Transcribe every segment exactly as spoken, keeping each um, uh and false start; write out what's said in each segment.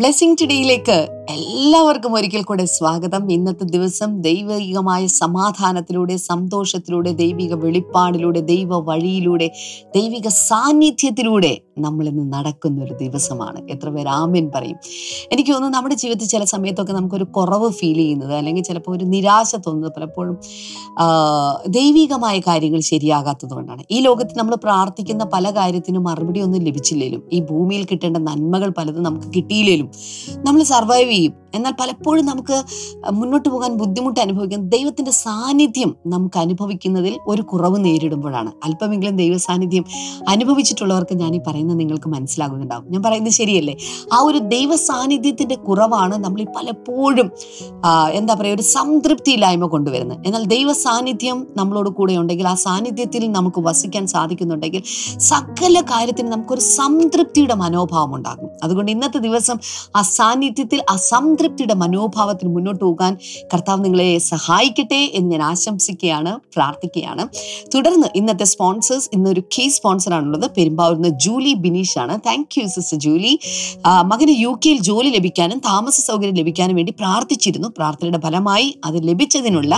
Blessing ടുഡേയിലേക്ക് എല്ലാവർക്കും ഒരിക്കൽ കൂടെ സ്വാഗതം. ഇന്നത്തെ ദിവസം ദൈവികമായ സമാധാനത്തിലൂടെ, സന്തോഷത്തിലൂടെ, ദൈവിക വെളിപ്പാടിലൂടെ, ദൈവ വഴിയിലൂടെ, ദൈവിക സാന്നിധ്യത്തിലൂടെ നമ്മളിന്ന് നടക്കുന്നൊരു ദിവസമാണ്. എത്ര പേര് ആമേൻ പറയും? എനിക്ക് തോന്നുന്നു നമ്മുടെ ജീവിതത്തിൽ ചില സമയത്തൊക്കെ നമുക്കൊരു കുറവ് ഫീൽ ചെയ്യുന്നത്, അല്ലെങ്കിൽ ചിലപ്പോൾ ഒരു നിരാശ തോന്നുന്നത് പലപ്പോഴും ദൈവികമായ കാര്യങ്ങൾ ശരിയാകാത്തത് കൊണ്ടാണ്. ഈ ലോകത്ത് നമ്മൾ പ്രാർത്ഥിക്കുന്ന പല കാര്യത്തിനും മറുപടി ഒന്നും ലഭിച്ചില്ലേലും, ഈ ഭൂമിയിൽ കിട്ടേണ്ട നന്മകൾ പലതും നമുക്ക് കിട്ടിയില്ലേലും നമ്മൾ സർവൈവ് ചെയ്യും. എന്നാൽ പലപ്പോഴും നമുക്ക് മുന്നോട്ട് പോകാൻ ബുദ്ധിമുട്ട് അനുഭവിക്കുന്ന ദൈവത്തിൻ്റെ സാന്നിധ്യം നമുക്ക് അനുഭവിക്കുന്നതിൽ ഒരു കുറവ് നേരിടുമ്പോഴാണ്. അല്പമെങ്കിലും ദൈവ സാന്നിധ്യം അനുഭവിച്ചിട്ടുള്ളവർക്ക് ഞാൻ ഈ പറയുന്നത് നിങ്ങൾക്ക് മനസ്സിലാകുന്നുണ്ടാവും. ഞാൻ പറയുന്നത് ശരിയല്ലേ? ആ ഒരു ദൈവ സാന്നിധ്യത്തിൻ്റെ കുറവാണ് നമ്മൾ പലപ്പോഴും എന്താ പറയുക, ഒരു സംതൃപ്തിയില്ലായ്മ കൊണ്ടുവരുന്നത്. എന്നാൽ ദൈവ സാന്നിധ്യം നമ്മളോട് കൂടെ ഉണ്ടെങ്കിൽ, ആ സാന്നിധ്യത്തിൽ നമുക്ക് വസിക്കാൻ സാധിക്കുന്നുണ്ടെങ്കിൽ, സകല കാര്യത്തിന് നമുക്കൊരു സംതൃപ്തിയുടെ മനോഭാവം ഉണ്ടാകും. അതുകൊണ്ട് ഇന്നത്തെ ദിവസം ആ സാന്നിധ്യത്തിൽ ആ സംതൃപ്തിയുടെ മനോഭാവത്തിന് മുന്നോട്ട് പോകാൻ കർത്താവ് നിങ്ങളെ സഹായിക്കട്ടെ എന്ന് ഞാൻ ആശംസിക്കുകയാണ്, പ്രാർത്ഥിക്കുകയാണ്. തുടർന്ന് ഇന്നത്തെ സ്പോൺസേഴ്സ്, ഇന്നൊരു കീ സ്പോൺസറാണുള്ളത്. പെരുമ്പാവൂരിന്ന് ജൂലി ബിനീഷാണ്. Thank you sister Julie. മകന് യു കെയിൽ ജോലി ലഭിക്കാനും താമസ സൗകര്യം ലഭിക്കാനും വേണ്ടി പ്രാർത്ഥിച്ചിരുന്നു. പ്രാർത്ഥനയുടെ ഫലമായി അത് ലഭിച്ചതിനുള്ള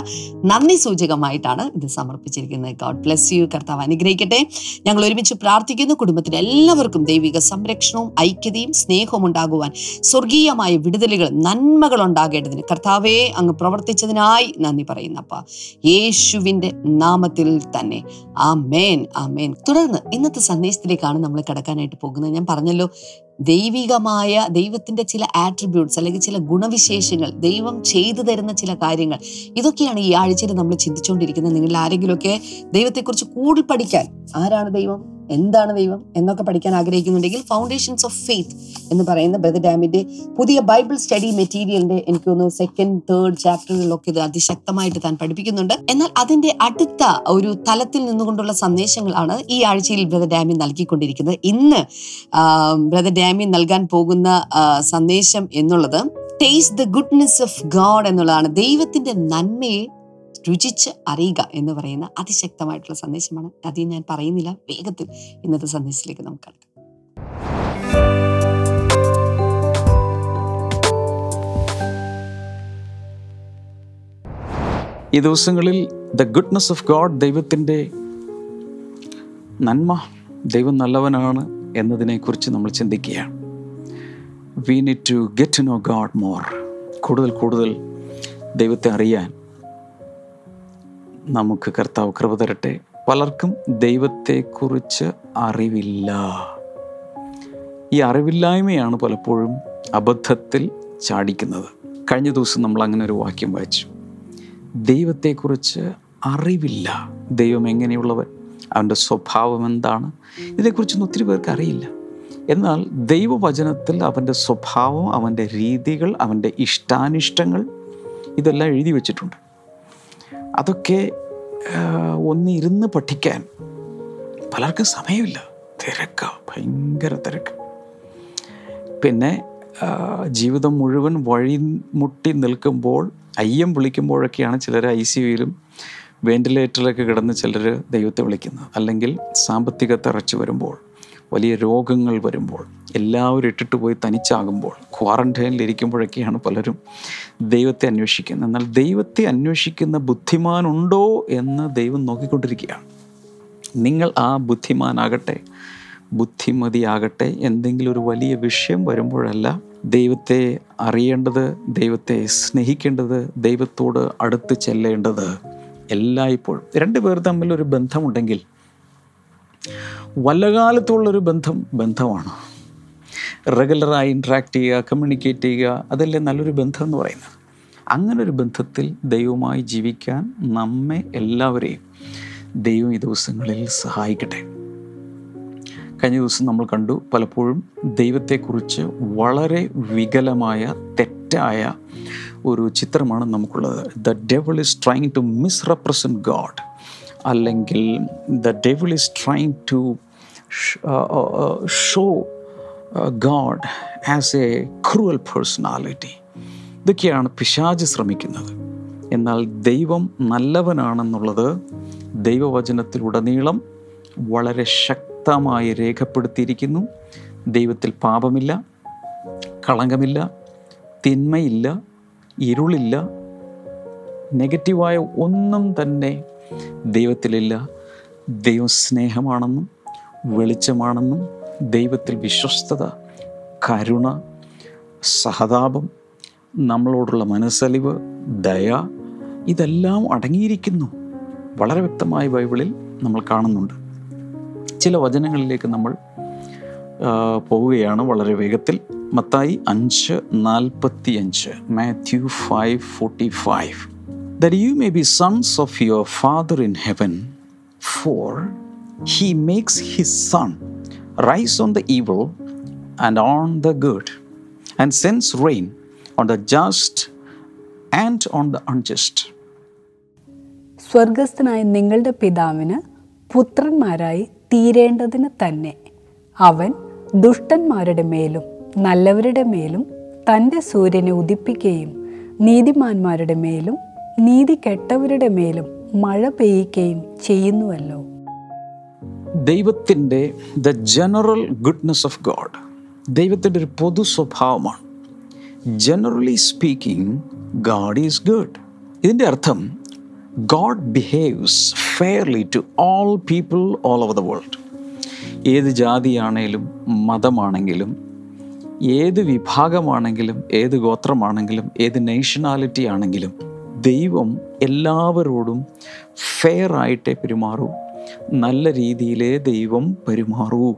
നന്ദി സൂചകമായിട്ടാണ് ഇത് സമർപ്പിച്ചിരിക്കുന്നത്. God bless you. കർത്താവ് അനുഗ്രഹിക്കട്ടെ. ഞങ്ങൾ ഒരുമിച്ച് പ്രാർത്ഥിക്കുന്നു. കുടുംബത്തിലെ എല്ലാവർക്കും ദൈവിക സംരക്ഷണവും ഐക്യതയും സ്നേഹവും ഉണ്ടാകുവാൻ, സ്വർഗീയമായ വിടുതലുകൾ, നന്മകൾ ഉണ്ടാകേണ്ടതിന് കർത്താവേ അങ്ങ് പ്രവർത്തിച്ചതിനായി നന്ദി പറയുന്നപ്പ യേശുവിൻ്റെ നാമത്തിൽ തന്നെ ആമേൻ, ആമേൻ. തുടർന്ന് ഇന്നത്തെ സന്ദേശത്തിലേക്കാണ് നമ്മൾ കടക്കാനായിട്ട് പോകുന്നത്. ഞാൻ പറഞ്ഞല്ലോ, ദൈവികമായ ദൈവത്തിൻ്റെ ചില ആട്രിബ്യൂട്ട്സ് അല്ലെങ്കിൽ ചില ഗുണവിശേഷങ്ങൾ, ദൈവം ചെയ്തു തരുന്ന ചില കാര്യങ്ങൾ, ഇതൊക്കെയാണ് ഈ ആഴ്ചയിൽ നമ്മൾ ചിന്തിച്ചുകൊണ്ടിരിക്കുന്നത്. നിങ്ങളിൽ ആരെങ്കിലുമൊക്കെ ദൈവത്തെക്കുറിച്ച് കൂടുതൽ പഠിക്കാൻ, ആരാണ് ദൈവം, എന്താണ് ദൈവം എന്നൊക്കെ പഠിക്കാൻ ആഗ്രഹിക്കുന്നുണ്ടെങ്കിൽ ഫൗണ്ടേഷൻസ് ഓഫ് ഫെയ്ത്ത് എന്ന് പറയുന്ന ബ്രദർ ഡാമിൻ്റെ പുതിയ ബൈബിൾ സ്റ്റഡി മെറ്റീരിയലിൻ്റെ എനിക്ക് തോന്നുന്നു സെക്കൻഡ് തേർഡ് ചാപ്റ്ററുകളിലൊക്കെ ഇത് അതിശക്തമായിട്ട് താൻ പഠിപ്പിക്കുന്നുണ്ട്. എന്നാൽ അതിൻ്റെ അടുത്ത ഒരു തലത്തിൽ നിന്നുകൊണ്ടുള്ള സന്ദേശങ്ങളാണ് ഈ ആഴ്ചയിൽ ബ്രദർ ഡാമി നൽകിക്കൊണ്ടിരിക്കുന്നത്. ഇന്ന് ബ്രദർ ഡാമി നൽകാൻ പോകുന്ന സന്ദേശം എന്നുള്ളത് taste the goodness of God എന്നുള്ളതാണ്. ദൈവത്തിൻ്റെ നന്മയെ രുചിച്ച് അറിയുക എന്ന് പറയുന്ന അതിശക്തമായിട്ടുള്ള സന്ദേശമാണ്. അധികം ഞാൻ പറയുന്നില്ല, വേഗത്തിൽ ഇന്നത്തെ സന്ദേശത്തിലേക്ക് നമുക്ക് കടക്കാം. ഈ ദിവസങ്ങളിൽ ദ ഗുഡ്നെസ് ഓഫ് ഗോഡ്, ദൈവത്തിൻ്റെ നന്മ, ദൈവം നല്ലവനാണ് എന്നതിനെക്കുറിച്ച് നമ്മൾ ചിന്തിക്കുകയാണ്. We need to get to know God more. കൂടുതൽ കൂടുതൽ ദൈവത്തെ അറിയാൻ നമുക്ക് കർത്താവ് കൃപ തരട്ടെ. പലർക്കും ദൈവത്തെക്കുറിച്ച് അറിവില്ല. ഈ അറിവില്ലായ്മയാണ് പലപ്പോഴും അബദ്ധത്തിൽ ചാടിക്കുന്നത്. കഴിഞ്ഞ ദിവസം നമ്മൾ അങ്ങനെ ഒരു വാക്യം വായിച്ചു, ദൈവത്തെക്കുറിച്ച് അറിവില്ല. ദൈവം എങ്ങനെയുള്ളവൻ, അവൻ്റെ സ്വഭാവം എന്താണ്, ഇതിനെക്കുറിച്ചൊന്നും ഒത്തിരി പേർക്ക് അറിയില്ല. എന്നാൽ ദൈവവചനത്തിൽ അവൻ്റെ സ്വഭാവം, അവൻ്റെ രീതികൾ, അവൻ്റെ ഇഷ്ടാനിഷ്ടങ്ങൾ, ഇതെല്ലാം എഴുതി വച്ചിട്ടുണ്ട്. അതൊക്കെ ഒന്നിരുന്ന് പഠിക്കാൻ പലർക്കും സമയമില്ല. തിരക്ക, ഭയങ്കര തിരക്ക്. പിന്നെ ജീവിതം മുഴുവൻ വഴിമുട്ടി നിൽക്കുമ്പോൾ, അയ്യം വിളിക്കുമ്പോഴൊക്കെയാണ് ചിലർ ഐ സി യുയിലും വെന്റിലേറ്ററിലൊക്കെ കിടന്ന് ചിലർ ദൈവത്തെ വിളിക്കുന്നത്. അല്ലെങ്കിൽ സാമ്പത്തിക തറച്ച് വരുമ്പോൾ, വലിയ രോഗങ്ങൾ വരുമ്പോൾ, എല്ലാവരും ഇട്ടിട്ട് പോയി തനിച്ചാകുമ്പോൾ, ക്വാറൻറ്റൈനിലിരിക്കുമ്പോഴൊക്കെയാണ് പലരും ദൈവത്തെ അന്വേഷിക്കുന്നത്. എന്നാൽ ദൈവത്തെ അന്വേഷിക്കുന്ന ബുദ്ധിമാനുണ്ടോ എന്ന് ദൈവം നോക്കിക്കൊണ്ടിരിക്കുകയാണ്. നിങ്ങൾ ആ ബുദ്ധിമാനാകട്ടെ, ബുദ്ധിമതിയാകട്ടെ. എന്തെങ്കിലും ഒരു വലിയ വിഷയം വരുമ്പോഴല്ല ദൈവത്തെ അറിയേണ്ടത്, ദൈവത്തെ സ്നേഹിക്കേണ്ടത്, ദൈവത്തോട് അടുത്ത് ചെല്ലേണ്ടത്. എല്ലായ്പ്പോഴും രണ്ട് പേർ തമ്മിലൊരു ബന്ധമുണ്ടെങ്കിൽ വല്ലകാലത്തുള്ളൊരു ബന്ധം ബന്ധമാണ്. റെഗുലറായി ഇൻട്രാക്റ്റ് ചെയ്യുക, കമ്മ്യൂണിക്കേറ്റ് ചെയ്യുക, അതല്ലേ നല്ലൊരു ബന്ധം എന്ന് പറയുന്നത്. അങ്ങനൊരു ബന്ധത്തിൽ ദൈവവുമായി ജീവിക്കാൻ നമ്മെ എല്ലാവരെയും ദൈവം ഈ ദിവസങ്ങളിൽ സഹായിക്കട്ടെ. കഴിഞ്ഞ ദിവസം നമ്മൾ കണ്ടു, പലപ്പോഴും ദൈവത്തെക്കുറിച്ച് വളരെ വികലമായ തെറ്റായ ഒരു ചിത്രമാണ് നമുക്കുള്ളത്. The devil is trying to misrepresent God, അല്ലെങ്കിൽ the devil is trying to show God as a cruel personality. ഇതൊക്കെയാണ് പിശാച് ശ്രമിക്കുന്നത്. എന്നാൽ ദൈവം നല്ലവനാണെന്നുള്ളത് ദൈവവചനത്തിലുടനീളം വളരെ ശക്തമായി രേഖപ്പെടുത്തിയിരിക്കുന്നു. ദൈവത്തിൽ പാപമില്ല, കളങ്കമില്ല, തിന്മയില്ല, ഇരുളില്ല, നെഗറ്റീവായ ഒന്നും തന്നെ ദൈവത്തിലില്ല. ദൈവം സ്നേഹമാണെന്നും വെളിച്ചമാണെന്നും ദൈവത്തിൽ വിശ്വസ്തത, കരുണ, സഹതാപം, നമ്മളോടുള്ള മനസ്സലിവ്, ദയ, ഇതെല്ലാം അടങ്ങിയിരിക്കുന്നു. വളരെ വ്യക്തമായി ബൈബിളിൽ നമ്മൾ കാണുന്നുണ്ട്. ചില വചനങ്ങളിലേക്ക് നമ്മൾ പോവുകയാണ് വളരെ വേഗത്തിൽ. മത്തായി അഞ്ച് നാൽപ്പത്തി അഞ്ച്, Matthew five forty five, that you may be sons of your Father in heaven, for he makes his sun rise on the evil and on the good, and sends rain on the just and on the unjust. സ്വർഗ്ഗസ്ഥനായ നിങ്ങളുടെ പിതാവിന് പുത്രന്മാരായി തീരേണ്ടതിന് തന്നെ അവൻ ദുഷ്ടന്മാരുടെ മേലും നല്ലവരുടെ മേലും തൻ്റെ സൂര്യനെ ഉദിപ്പിക്കുകയും നീതിമാന്മാരുടെ മേലും നീതി കെട്ടവരുടെ മേലും മഴ പെയ്യുകയും ചെയ്യുന്നുവല്ലോ. ദൈവത്തിൻ്റെ the general goodness of God ദൈവത്തിൻ്റെ ഒരു പൊതു സ്വഭാവമാണ്. Generally speaking, God is good. ഇതിൻ്റെ അർത്ഥം God behaves fairly to all people all over the world. ഏത് ജാതിയാണെങ്കിലും മതമാണെങ്കിലും ഏത് വിഭാഗമാണെങ്കിലും ഏത് ഗോത്രമാണെങ്കിലും ഏത് നേഷണാലിറ്റി ആണെങ്കിലും ദൈവം എല്ലാവരോടും ഫെയറായിട്ടേ പെരുമാറൂ, നല്ല രീതിയിലേ ദൈവം പെരുമാറൂ.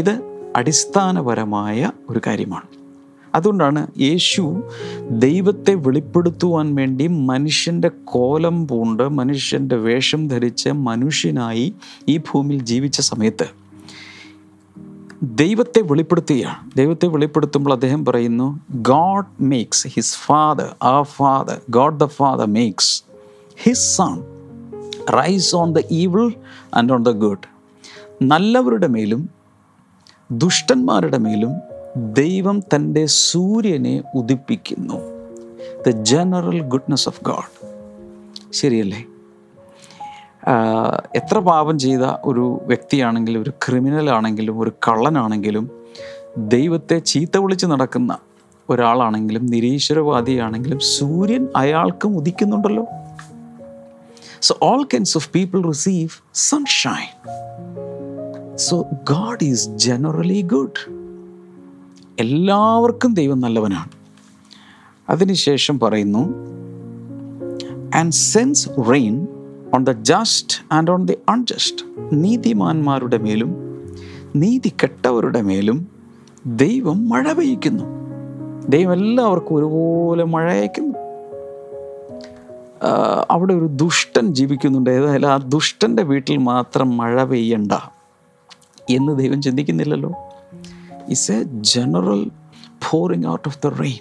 ഇത് അടിസ്ഥാനപരമായ ഒരു കാര്യമാണ്. അതുകൊണ്ടാണ് യേശു ദൈവത്തെ വെളിപ്പെടുത്തുവാൻ വേണ്ടി മനുഷ്യൻ്റെ കോലം പൂണ്ട് മനുഷ്യൻ്റെ വേഷം ധരിച്ച് മനുഷ്യനായി ഈ ഭൂമിയിൽ ജീവിച്ച സമയത്ത് ദൈവത്തെ വെളിപ്പെടുത്തുകയാണ്. ദൈവത്തെ വെളിപ്പെടുത്തുമ്പോൾ അദ്ദേഹം പറയുന്നു, God makes his father our father God the father makes his sun rise on the evil and on the good. നല്ലവരുടെ മേലും ദുഷ്ടന്മാരുടെ മേലും ദൈവം തൻ്റെ സൂര്യനെ ഉദിപ്പിക്കുന്നു. The general goodness of God. ശരിയല്ലേ? എത്ര പാപം ചെയ്ത ഒരു വ്യക്തിയാണെങ്കിലും ഒരു ക്രിമിനലാണെങ്കിലും ഒരു കള്ളനാണെങ്കിലും ദൈവത്തെ ചീത്ത വിളിച്ച് നടക്കുന്ന ഒരാളാണെങ്കിലും നിരീശ്വരവാദിയാണെങ്കിലും സൂര്യൻ അയാൾക്കും ഉദിക്കുന്നുണ്ടല്ലോ. So all kinds of people receive sunshine. So God is generally good. എല്ലാവർക്കും ദൈവം നല്ലവനാണ്. അതിനുശേഷം പറയുന്നു, and sends rain on the just and on the unjust. നീതിമാന്മാരുടെ മേലും നീതി കെട്ടവരുടെ മേലും ദൈവം മഴ പെയ്യ്ക്കുന്നു. ദൈവം എല്ലാവർക്കും ഒരുപോലെ മഴ അയക്കുന്നു. അവിടെ ഒരു ദുഷ്ടൻ ജീവിക്കുന്നുണ്ട്, ഏതായാലും ആ ദുഷ്ടൻ്റെ വീട്ടിൽ മാത്രം മഴ പെയ്യണ്ട എന്ന് ദൈവം ചിന്തിക്കുന്നില്ലല്ലോ. It's a general pouring out of the rain.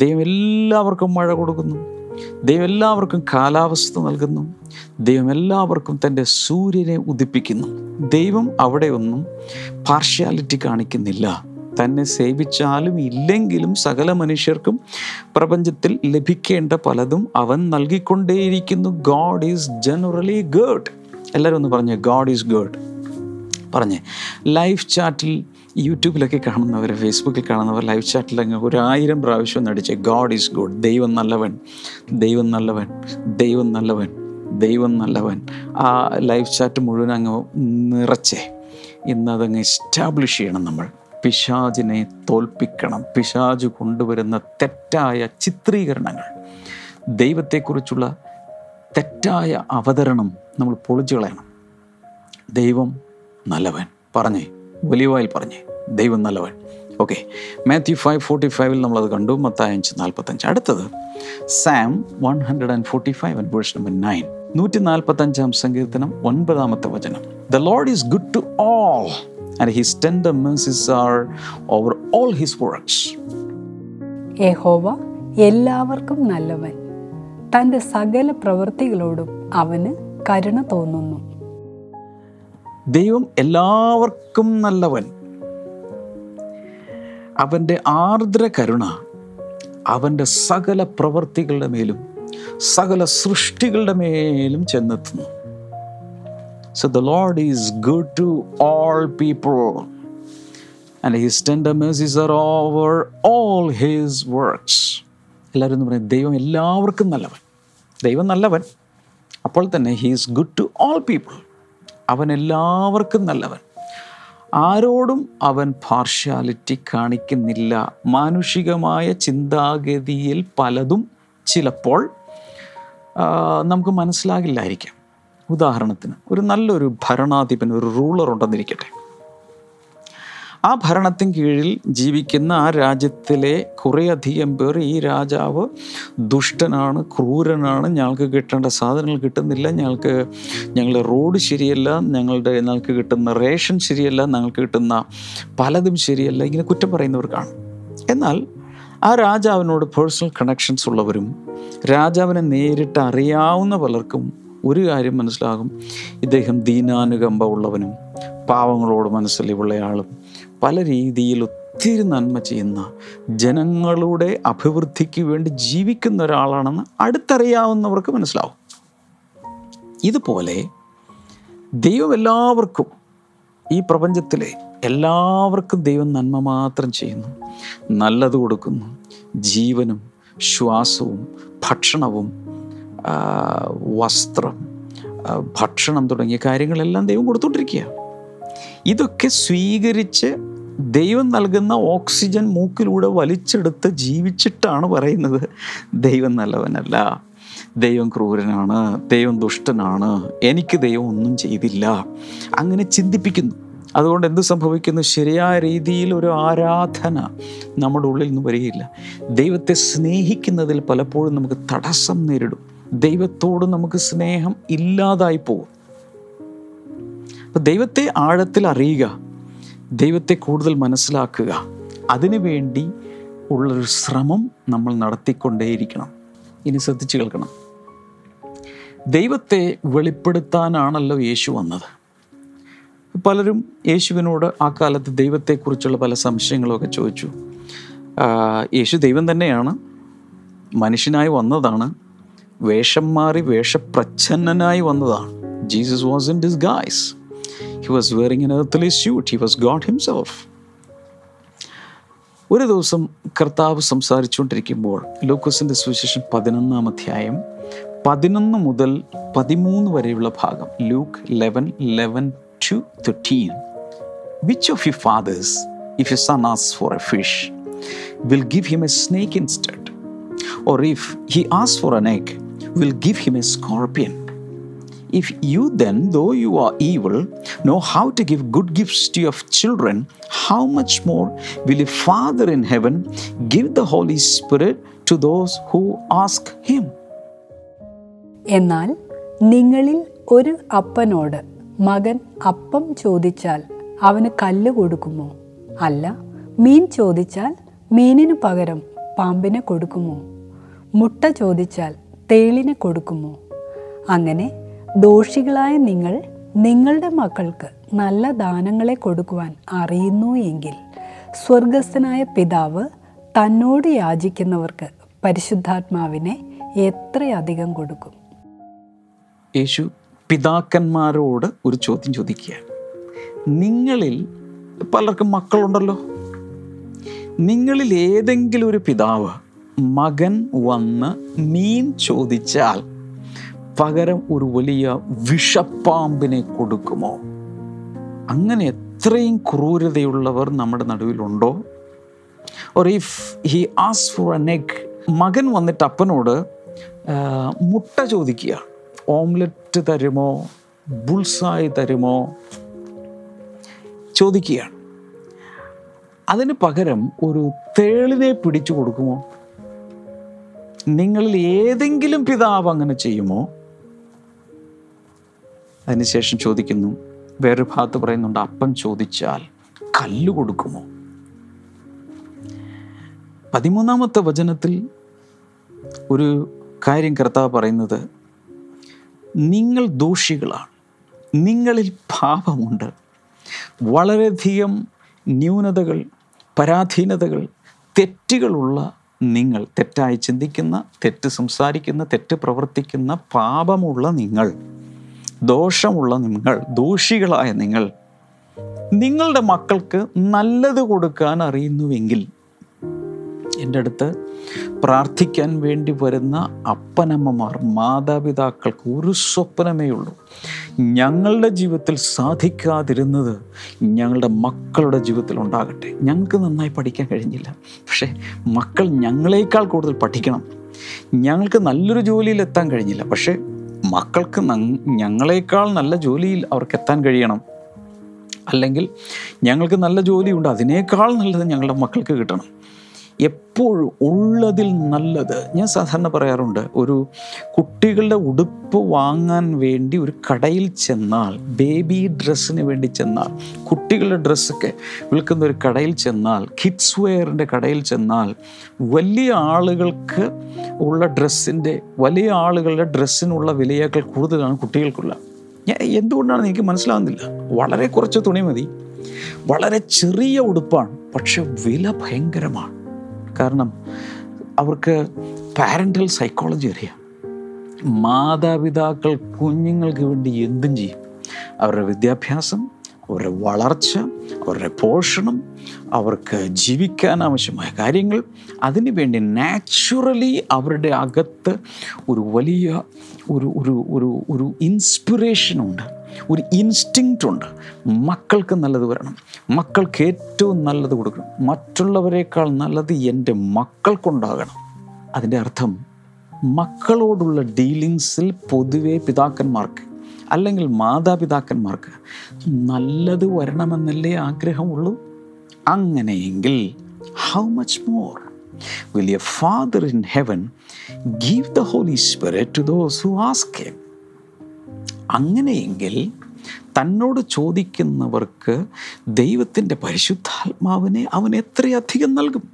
ദൈവം എല്ലാവർക്കും മഴ കൊടുക്കുന്നു. ദൈവം എല്ലാവർക്കും കാലാവസ്ഥ നൽകുന്നു. ദൈവം എല്ലാവർക്കും തൻ്റെ സൂര്യനെ ഉദിപ്പിക്കുന്നു. ദൈവം അവിടെയൊന്നും പാർഷ്യാലിറ്റി കാണിക്കുന്നില്ല. തന്നെ സേവിച്ചാലും ഇല്ലെങ്കിലും സകല മനുഷ്യർക്കും പ്രപഞ്ചത്തിൽ ലഭിക്കേണ്ട പലതും അവൻ നൽകിക്കൊണ്ടേയിരിക്കുന്നു. God is generally good. എല്ലാവരും ഒന്ന് പറഞ്ഞേ, ഗോഡ് ഈസ് ഗുഡ് പറഞ്ഞേ. ലൈവ് ചാറ്റിൽ, യൂട്യൂബിലൊക്കെ കാണുന്നവർ, ഫേസ്ബുക്കിൽ കാണുന്നവർ ലൈവ് ചാറ്റിലങ്ങ് ഒരായിരം പ്രാവശ്യം ഒന്ന് അടിച്ച് ഗോഡ് ഈസ് ഗുഡ്. ദൈവം നല്ലവൻ, ദൈവം നല്ലവൻ, ദൈവം നല്ലവൻ, ദൈവം നല്ലവൻ. ആ ലൈവ് ചാറ്റ് മുഴുവൻ അങ്ങ് നിറച്ചേ. ഇന്നതങ്ങ് എസ്റ്റാബ്ലിഷ് ചെയ്യണം. നമ്മൾ പിശാചിനെ തോൽപ്പിക്കണം. പിശാച് കൊണ്ടുവരുന്ന തെറ്റായ ചിത്രീകരണങ്ങൾ, ദൈവത്തെക്കുറിച്ചുള്ള തെറ്റായ അവതരണം നമ്മൾ പൊളിച്ചു കളയണം. ദൈവം നല്ലവൻ പറഞ്ഞേ, ഒലിവായിൽ പറഞ്ഞേ, ദൈവം നല്ലവൻ. ഓക്കെ, മാത്യു ഫൈവ് ഫോർട്ടി ഫൈവിൽ നമ്മളത് കണ്ടു, മത്തായി അഞ്ച് നാൽപ്പത്തഞ്ച്. അടുത്തത് Sam one hundred and forty five and verse number nine, നൂറ്റി നാൽപ്പത്തഞ്ചാം സങ്കീർത്തനം ഒൻപതാമത്തെ വചനം. The Lord is good to all and his tender mercies are over all his works. യഹോവ എല്ലാവർക്കും നല്ലവൻ, തൻ്റെ സകല പ്രവൃത്തികളോടും അവന് കരുണ തോന്നുന്നു. ദൈവം എല്ലാവർക്കും നല്ലവൻ. അവൻ്റെ ആർദ്ര കരുണ അവൻ്റെ സകല പ്രവൃത്തികളുടെ മേലും സകല സൃഷ്ടികളുടെ മേലും ചെന്നെത്തുന്നു. So the Lord is good to all people. and his tender mercies are over all his works. എല്ലാവരും എന്ന് പറയും, ദൈവം എല്ലാവർക്കും നല്ലവൻ. ദൈവം നല്ലവൻ, അപ്പോൾ തന്നെ he is good to all people. അവൻ എല്ലാവർക്കും നല്ലവൻ, ആരോടും അവൻ പാർഷ്യാലിറ്റി കാണിക്കുന്നില്ല. മാനുഷികമായ ചിന്താഗതിയിൽ പലതും ചിലപ്പോൾ നമുക്ക് മനസ്സിലാകില്ലായിരിക്കാം. ഉദാഹരണത്തിന്, ഒരു നല്ലൊരു ഭരണാധിപൻ, ഒരു റൂളർ ഉണ്ടെന്നിരിക്കട്ടെ. ആ ഭരണത്തിന് കീഴിൽ ജീവിക്കുന്ന ആ രാജ്യത്തിലെ കുറേയധികം പേർ ഈ രാജാവ് ദുഷ്ടനാണ്, ക്രൂരനാണ്, ഞങ്ങൾക്ക് കിട്ടേണ്ട സാധനങ്ങൾ കിട്ടുന്നില്ല, ഞങ്ങൾക്ക് ഞങ്ങളുടെ റോഡ് ശരിയല്ല, ഞങ്ങളുടെ ഞങ്ങൾക്ക് കിട്ടുന്ന റേഷൻ ശരിയല്ല, ഞങ്ങൾക്ക് കിട്ടുന്ന പലതും ശരിയല്ല, ഇങ്ങനെ കുറ്റം പറയുന്നവർ കാണും. എന്നാൽ ആ രാജാവിനോട് പേഴ്സണൽ കണക്ഷൻസ് ഉള്ളവരും രാജാവിനെ നേരിട്ട് അറിയാവുന്ന പലർക്കും ഒരു കാര്യം മനസ്സിലാകും, ഇദ്ദേഹം ദീനാനുകമ്പ ഉള്ളവനും പാവങ്ങളോട് മനസ്സിലുള്ളയാളും പല രീതിയിൽ ഒത്തിരി നന്മ ചെയ്യുന്ന ജനങ്ങളുടെ അഭിവൃദ്ധിക്ക് വേണ്ടി ജീവിക്കുന്ന ഒരാളാണെന്ന് അടുത്തറിയാവുന്നവർക്ക് മനസ്സിലാവും. ഇതുപോലെ ദൈവം എല്ലാവർക്കും, ഈ പ്രപഞ്ചത്തിലെ എല്ലാവർക്കും ദൈവം നന്മ മാത്രം ചെയ്യുന്നു, നല്ലത് കൊടുക്കുന്നു, ജീവനും ശ്വാസവും ഭക്ഷണവും വസ്ത്രം ഭക്ഷണം തുടങ്ങിയ കാര്യങ്ങളെല്ലാം ദൈവം കൊടുത്തുകൊണ്ടിരിക്കുകയാണ്. ഇതൊക്കെ സ്വീകരിച്ച് ദൈവം നൽകുന്ന ഓക്സിജൻ മൂക്കിലൂടെ വലിച്ചെടുത്ത് ജീവിച്ചിട്ടാണ് പറയുന്നത് ദൈവം നല്ലവനല്ല, ദൈവം ക്രൂരനാണ്, ദൈവം ദുഷ്ടനാണ്, എനിക്ക് ദൈവം ഒന്നും ചെയ്തില്ല, അങ്ങനെ ചിന്തിപ്പിക്കുന്നു. അതുകൊണ്ട് എന്ത് സംഭവിക്കുന്നു? ശരിയായ രീതിയിൽ ഒരു ആരാധന നമ്മുടെ ഉള്ളിൽ നിന്ന് വരികയില്ല. ദൈവത്തെ സ്നേഹിക്കുന്നതിൽ പലപ്പോഴും നമുക്ക് തടസ്സം നേരിടും. ദൈവത്തോട് നമുക്ക് സ്നേഹം ഇല്ലാതായി പോകും. അപ്പം ദൈവത്തെ ആഴത്തിൽ അറിയുക, ദൈവത്തെ കൂടുതൽ മനസ്സിലാക്കുക, അതിനുവേണ്ടി ഉള്ളൊരു ശ്രമം നമ്മൾ നടത്തിക്കൊണ്ടേയിരിക്കണം. ഇനി ശ്രദ്ധിച്ചു കേൾക്കണം. ദൈവത്തെ വെളിപ്പെടുത്താനാണല്ലോ യേശു വന്നത്. പലരും യേശുവിനോട് ആ കാലത്ത് ദൈവത്തെക്കുറിച്ചുള്ള പല സംശയങ്ങളൊക്കെ ചോദിച്ചു. യേശു ദൈവം തന്നെയാണ്, മനുഷ്യനായി വന്നതാണ്, വേഷം മാറി വേഷപ്രച്ഛന്നനായി വന്നതാണ്. Jesus was in disguise. He was wearing an earthly suit. He was God himself. ഒരു ദിവസം കർത്താവ് സംസാരിച്ചുകൊണ്ടിരിക്കുമ്പോൾ, ലൂക്കോസിൻ്റെ സുവിശേഷം പതിനൊന്നാം അധ്യായം പതിനൊന്ന് മുതൽ പതിമൂന്ന് വരെയുള്ള ഭാഗം, Luke eleven eleven to thirteen, which of you fathers if you son asks for a fish will give him a snake instead, or if he asks for an egg will give him a scorpion. If you then, though you are evil, know how to give good gifts to your children, how much more will your Father in heaven give the Holy Spirit to those who ask him. എന്നാൽ നിങ്ങളിൽ ഒരു അപ്പനോട് മകൻ അപ്പം ചോദിച്ചാൽ അവന് കല്ല് കൊടുക്കുമോ? അല്ല, മീൻ ചോദിച്ചാൽ മീനിനു പകരം പാമ്പിനെ കൊടുക്കുമോ? മുട്ട ചോദിച്ചാൽ തേളിന് കൊടുക്കുമോ? അങ്ങനെ ദോഷികളായ നിങ്ങൾ നിങ്ങളുടെ മക്കൾക്ക് നല്ല ദാനങ്ങളെ കൊടുക്കുവാൻ അറിയുന്നു എങ്കിൽ സ്വർഗസ്ഥനായ പിതാവ് തന്നോട് യാചിക്കുന്നവർക്ക് പരിശുദ്ധാത്മാവിനെ എത്രയധികം കൊടുക്കും. യേശു പിതാക്കന്മാരോട് ഒരു ചോദ്യം ചോദിക്കുകയാണ്. നിങ്ങളിൽ പലർക്കും മക്കളുണ്ടല്ലോ. നിങ്ങളിൽ ഏതെങ്കിലും ഒരു പിതാവ് മകൻ വന്ന് മീൻ ചോദിച്ചാൽ പകരം ഒരു വലിയ വിഷപ്പാമ്പിനെ കൊടുക്കുമോ? അങ്ങനെ എത്രയും ക്രൂരതയുള്ളവർ നമ്മുടെ നടുവിലുണ്ടോ? Or if he asks for an egg, മകൻ വന്നിട്ട് അപ്പനോട് മുട്ട ചോദിക്കുക, ഓംലെറ്റ് തരുമോ, ബുൾസായി തരുമോ ചോദിക്കുകയാണ്. അതിന് പകരം ഒരു തേളിനെ പിടിച്ചു കൊടുക്കുമോ? നിങ്ങളിൽ ഏതെങ്കിലും പിതാവ് അങ്ങനെ ചെയ്യുമോ? അതിനുശേഷം ചോദിക്കുന്നു, വേറൊരു ഭാഗത്ത് പറയുന്നുണ്ട്, അപ്പം ചോദിച്ചാൽ കല്ല് കൊടുക്കുമോ? പതിമൂന്നാമത്തെ വചനത്തിൽ ഒരു കാര്യം കർത്താവ് പറയുന്നത്, നിങ്ങൾ ദോഷികളാണ്, നിങ്ങളിൽ പാപമുണ്ട്, വളരെയധികം ന്യൂനതകൾ, പരാധീനതകൾ, തെറ്റുകളുള്ള നിങ്ങൾ, തെറ്റായി ചിന്തിക്കുന്ന, തെറ്റ് സംസാരിക്കുന്ന, തെറ്റ് പ്രവർത്തിക്കുന്ന, പാപമുള്ള നിങ്ങൾ, ദോഷമുള്ള നിങ്ങൾ, ദോഷികളായ നിങ്ങൾ നിങ്ങളുടെ മക്കൾക്ക് നല്ലത് കൊടുക്കാൻ അറിയുന്നുവെങ്കിൽ എൻ്റെ അടുത്ത് പ്രാർത്ഥിക്കാൻ വേണ്ടി വരുന്ന അപ്പനമ്മമാർ, മാതാപിതാക്കൾക്ക് ഒരു സ്വപ്നമേ ഉള്ളൂ. ഞങ്ങളുടെ ജീവിതത്തിൽ സാധിക്കാതിരുന്നത് ഞങ്ങളുടെ മക്കളുടെ ജീവിതത്തിൽ ഉണ്ടാകട്ടെ. ഞങ്ങൾക്ക് നന്നായി പഠിക്കാൻ കഴിഞ്ഞില്ല, പക്ഷേ മക്കൾ ഞങ്ങളേക്കാൾ കൂടുതൽ പഠിക്കണം. ഞങ്ങൾക്ക് നല്ലൊരു ജോലിയിലെത്താൻ കഴിഞ്ഞില്ല, പക്ഷേ മക്കൾക്ക് ഞങ്ങളേക്കാൾ നല്ല ജോലിയിൽ അവർക്കെത്താൻ കഴിയണം. അല്ലെങ്കിൽ ഞങ്ങൾക്ക് നല്ല ജോലിയുണ്ട്, അതിനേക്കാൾ നല്ലത് ഞങ്ങളുടെ മക്കൾക്ക് കിട്ടണം. എപ്പോഴും ഉള്ളതിൽ നല്ലത്. ഞാൻ സാധാരണ പറയാറുണ്ട്, ഒരു കുട്ടികളുടെ ഉടുപ്പ് വാങ്ങാൻ വേണ്ടി ഒരു കടയിൽ ചെന്നാൽ, ബേബി ഡ്രസ്സിന് വേണ്ടി ചെന്നാൽ, കുട്ടികളുടെ ഡ്രസ്സൊക്കെ വിൽക്കുന്ന ഒരു കടയിൽ ചെന്നാൽ, കിഡ്സ് വെയറിൻ്റെ കടയിൽ ചെന്നാൽ, വലിയ ആളുകൾക്ക് ഉള്ള ഡ്രസ്സിൻ്റെ വലിയ ആളുകളുടെ ഡ്രസ്സിനുള്ള വിലയേക്കാൾ കൂടുതലാണ് കുട്ടികൾക്കുള്ള. ഞാൻ എന്തുകൊണ്ടാണെന്ന് എനിക്ക് മനസ്സിലാകുന്നില്ല. വളരെ കുറച്ച് തുണി മതി, വളരെ ചെറിയ ഉടുപ്പാണ്, പക്ഷെ വില ഭയങ്കരമാണ്. കാരണം അവർക്ക് പാരൻ്റൽ സൈക്കോളജി അറിയാം. മാതാപിതാക്കൾ കുഞ്ഞുങ്ങൾക്ക് വേണ്ടി എന്തും ചെയ്യും. അവരുടെ വിദ്യാഭ്യാസം, അവരുടെ വളർച്ച, അവരുടെ പോഷണം, അവർക്ക് ജീവിക്കാൻ ആവശ്യമായ കാര്യങ്ങൾ, അതിനു വേണ്ടി നാച്ചുറലി അവരുടെ അകത്ത് ഒരു വലിയ ഒരു ഒരു ഒരു ഒരു ഇൻസ്പിറേഷനുണ്ട്, ഒരു ഇൻസ്റ്റിങ്ക്റ്റ് ഉണ്ട്. മക്കൾക്ക് നല്ലത് വരണം, മക്കൾക്ക് ഏറ്റവും നല്ലത് കൊടുക്കണം, മറ്റുള്ളവരെക്കാൾ നല്ലത് എൻ്റെ മക്കൾക്കുണ്ടാകണം. അതിൻ്റെ അർത്ഥം മക്കളോടുള്ള ഡീലിങ്സിൽ പൊതുവെ പിതാക്കന്മാർക്ക് അല്ലെങ്കിൽ മാതാപിതാക്കന്മാർക്ക് നല്ലത് വരണമെന്നല്ലേ ആഗ്രഹമുള്ളൂ? അങ്ങനെയെങ്കിൽ how much more will your Father in heaven give the Holy Spirit to those who ask him? അങ്ങനെയെങ്കിൽ തന്നോട് ചോദിക്കുന്നവർക്ക് ദൈവത്തിൻ്റെ പരിശുദ്ധാത്മാവിനെ അവൻ എത്രയധികം നൽകും.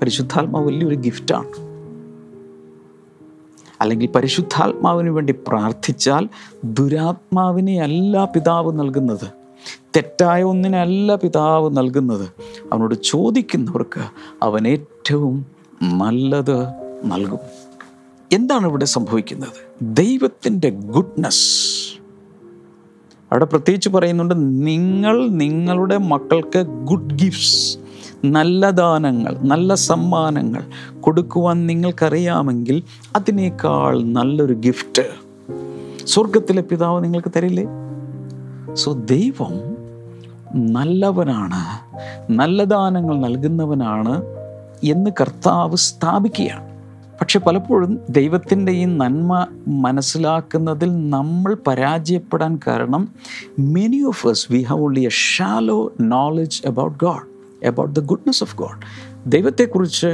പരിശുദ്ധാത്മാവ് വലിയൊരു ഗിഫ്റ്റാണ്. അല്ലെങ്കിൽ പരിശുദ്ധാത്മാവിന് വേണ്ടി പ്രാർത്ഥിച്ചാൽ ദുരാത്മാവിനെ അല്ല പിതാവ് നൽകുന്നത്, തെറ്റായ ഒന്നിനല്ല പിതാവ് നൽകുന്നത്. അവനോട് ചോദിക്കുന്നവർക്ക് അവൻ ഏറ്റവും നല്ലത് നൽകും. എന്താണ് ഇവിടെ സംഭവിക്കുന്നത്? ദൈവത്തിൻ്റെ ഗുഡ്നെസ് അവിടെ പ്രത്യേകിച്ച് പറയുന്നുണ്ട്. നിങ്ങൾ നിങ്ങളുടെ മക്കൾക്ക് ഗുഡ് ഗിഫ്റ്റ്സ്, നല്ല ദാനങ്ങൾ, നല്ല സമ്മാനങ്ങൾ കൊടുക്കുവാൻ നിങ്ങൾക്കറിയാമെങ്കിൽ അതിനേക്കാൾ നല്ലൊരു ഗിഫ്റ്റ് സ്വർഗത്തിലെ പിതാവ് നിങ്ങൾക്ക് തരില്ലേ? സോ ദൈവം നല്ലവനാണ്, നല്ല ദാനങ്ങൾ നൽകുന്നവനാണ് എന്ന് കർത്താവ് സ്ഥാപിക്കുകയാണ്. പക്ഷെ പലപ്പോഴും ദൈവത്തിൻ്റെ ഈ നന്മ മനസ്സിലാക്കുന്നതിൽ നമ്മൾ പരാജയപ്പെടാൻ കാരണം many of us we have only a shallow knowledge about God, about the goodness of God. ദൈവത്തെക്കുറിച്ച്